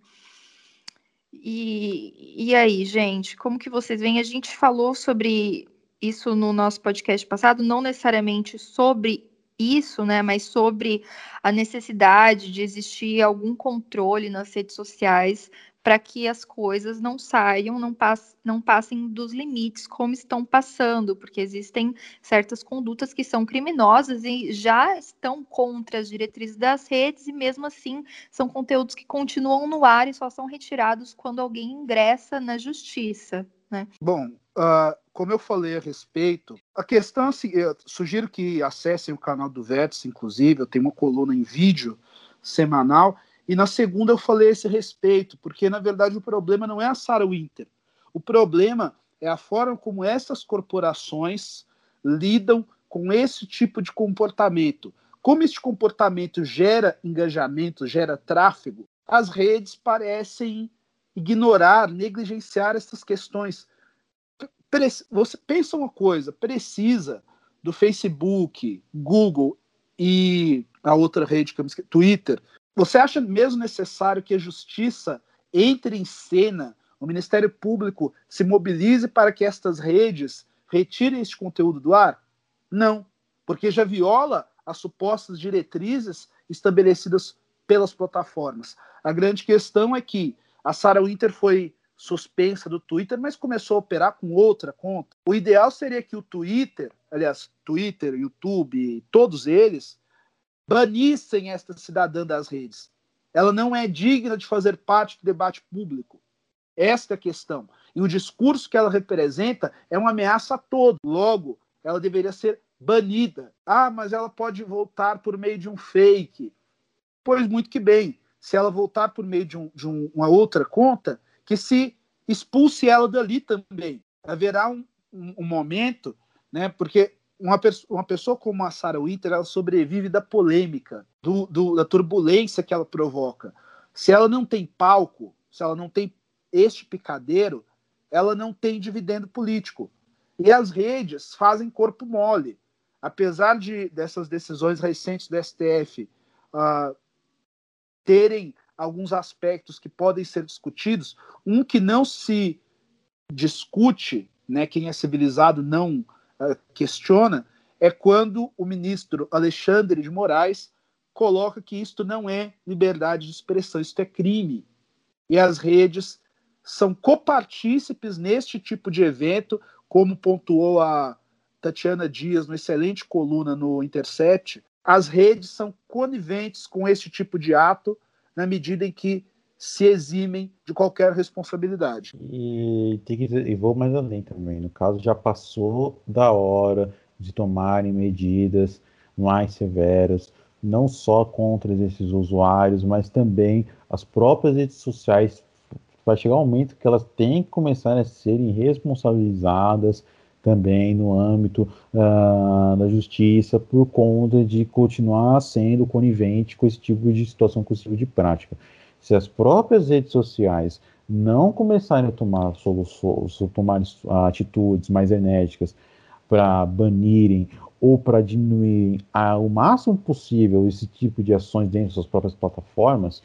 E, e aí, gente, como que vocês veem? A gente falou sobre isso no nosso podcast passado, não necessariamente sobre isso, né, mas sobre a necessidade de existir algum controle nas redes sociais para que as coisas não saiam, não, pass- não passem dos limites como estão passando, porque existem certas condutas que são criminosas e já estão contra as diretrizes das redes e mesmo assim são conteúdos que continuam no ar e só são retirados quando alguém ingressa na justiça, né? Bom, Uh, como eu falei a respeito, a questão, assim, eu sugiro que acessem o canal do Vértice, inclusive, eu tenho uma coluna em vídeo semanal, e na segunda eu falei a esse respeito, porque, na verdade, o problema não é a Sara Winter, o problema é a forma como essas corporações lidam com esse tipo de comportamento. Como esse comportamento gera engajamento, gera tráfego, as redes parecem ignorar, negligenciar essas questões. Você pensa uma coisa, precisa do Facebook, Google e a outra rede que eu me esqueci, Twitter. Você acha mesmo necessário que a justiça entre em cena, o Ministério Público se mobilize para que estas redes retirem este conteúdo do ar? Não, porque já viola as supostas diretrizes estabelecidas pelas plataformas. A grande questão é que a Sara Winter foi suspensa do Twitter, mas começou a operar com outra conta. O ideal seria que o Twitter, aliás, Twitter, YouTube, todos eles, banissem esta cidadã das redes. Ela não é digna de fazer parte do debate público. Esta é a questão. E o discurso que ela representa é uma ameaça a todos. Logo, ela deveria ser banida. Ah, mas ela pode voltar por meio de um fake. Pois muito que bem. Se ela voltar por meio de, um, de um, uma outra conta, que se expulse ela dali também. Haverá um, um, um momento, né, porque uma, perso- uma pessoa como a Sara Winter, ela sobrevive da polêmica, do, do, da turbulência que ela provoca. Se ela não tem palco, se ela não tem este picadeiro, ela não tem dividendo político. E as redes fazem corpo mole. Apesar de, dessas decisões recentes do S T F uh, terem alguns aspectos que podem ser discutidos, um que não se discute, né, quem é civilizado não uh, questiona, é quando o ministro Alexandre de Moraes coloca que isto não é liberdade de expressão, isto é crime. E as redes são copartícipes neste tipo de evento, como pontuou a Tatiana Dias, numa excelente coluna no Intercept. As redes são coniventes com este tipo de ato, na medida em que se eximem de qualquer responsabilidade. E, tem que, e vou mais além também. No caso, já passou da hora de tomarem medidas mais severas, não só contra esses usuários, mas também as próprias redes sociais. Vai chegar um momento que elas têm que começar a serem responsabilizadas também no âmbito uh, da justiça por conta de continuar sendo conivente com esse tipo de situação, com esse tipo de prática. Se as próprias redes sociais não começarem a tomar, soluções, tomar atitudes mais enérgicas para banirem ou para diminuir ao máximo possível esse tipo de ações dentro das suas próprias plataformas,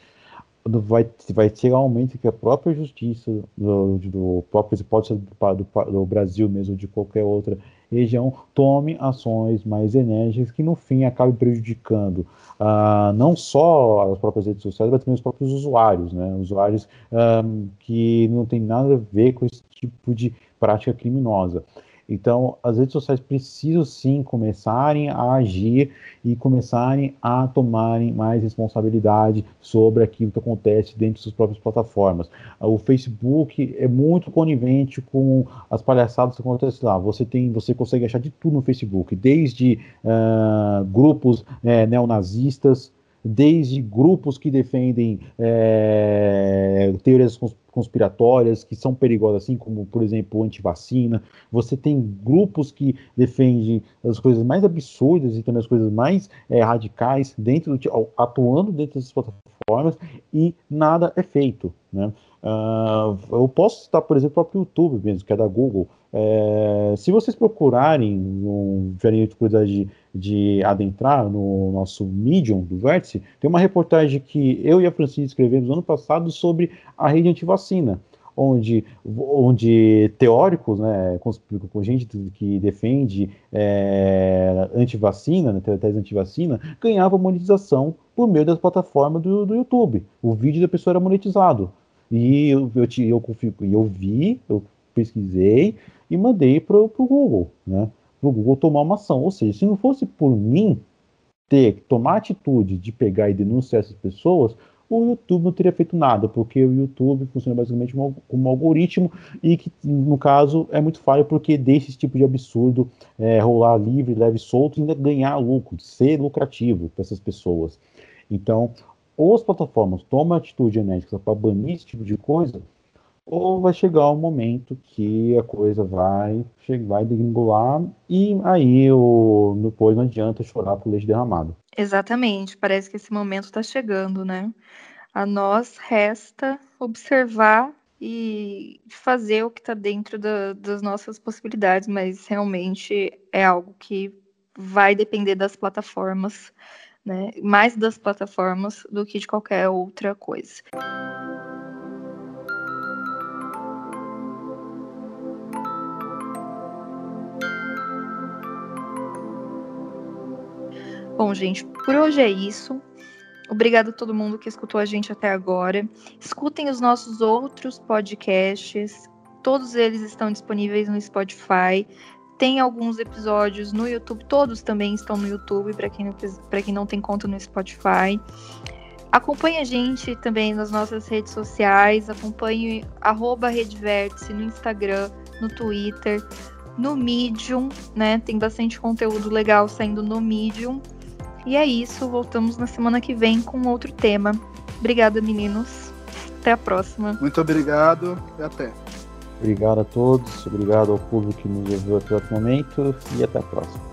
Vai, vai chegar um momento que a própria justiça do, do próprio do, do, do Brasil mesmo, de qualquer outra região, tome ações mais enérgicas que no fim acabem prejudicando ah, não só as próprias redes sociais, mas também os próprios usuários, né? Usuários ah, que não tem nada a ver com esse tipo de prática criminosa. Então, as redes sociais precisam sim começarem a agir e começarem a tomarem mais responsabilidade sobre aquilo que acontece dentro de suas próprias plataformas. O Facebook é muito conivente com as palhaçadas que acontecem lá. Você tem, você consegue achar de tudo no Facebook, desde uh, grupos né, neonazistas, desde grupos que defendem é, teorias conspiratórias que são perigosas, assim como, por exemplo, antivacina. Você tem grupos que defendem as coisas mais absurdas e também as coisas mais é, radicais dentro do, atuando dentro dessas plataformas e nada é feito, né? Uh, eu posso citar, por exemplo, o próprio YouTube mesmo, que é da Google. É, se vocês procurarem, não tiverem curiosidade de, de adentrar no nosso Medium do Vértice, tem uma reportagem que eu e a Francine escrevemos ano passado sobre a rede antivacina, onde, onde teóricos, né, com gente que defende é, antivacina, né, tese antivacina, ganhava monetização por meio das plataformas do, do YouTube. O vídeo da pessoa era monetizado. E eu, eu, eu, eu vi, eu pesquisei e mandei para o Google, né? Para o Google tomar uma ação. Ou seja, se não fosse por mim ter que tomar a atitude de pegar e denunciar essas pessoas, o YouTube não teria feito nada, porque o YouTube funciona basicamente como um algoritmo e que, no caso, é muito falho porque deixa esse tipo de absurdo é, rolar livre, leve e solto e ainda ganhar lucro, ser lucrativo para essas pessoas. Então, ou as plataformas tomam atitude enérgica para banir esse tipo de coisa, ou vai chegar um momento que a coisa vai, vai degringolar e aí o, depois não adianta chorar por leite derramado. Exatamente, parece que esse momento está chegando, né? A nós resta observar e fazer o que está dentro da, das nossas possibilidades, mas realmente é algo que vai depender das plataformas, né? Mais das plataformas do que de qualquer outra coisa. Bom, gente, por hoje é isso. Obrigado a todo mundo que escutou a gente até agora. Escutem os nossos outros podcasts. Todos eles estão disponíveis no Spotify. Tem alguns episódios no YouTube. Todos também estão no YouTube, para quem não, para quem não tem conta no Spotify. Acompanhe a gente também nas nossas redes sociais. Acompanhe arroba Rede Vértice no Instagram, no Twitter, no Medium, né? Tem bastante conteúdo legal saindo no Medium. E é isso, voltamos na semana que vem com outro tema. Obrigada, meninos. Até a próxima. Muito obrigado e até. Obrigado a todos, obrigado ao público que nos ouviu até o momento e até a próxima.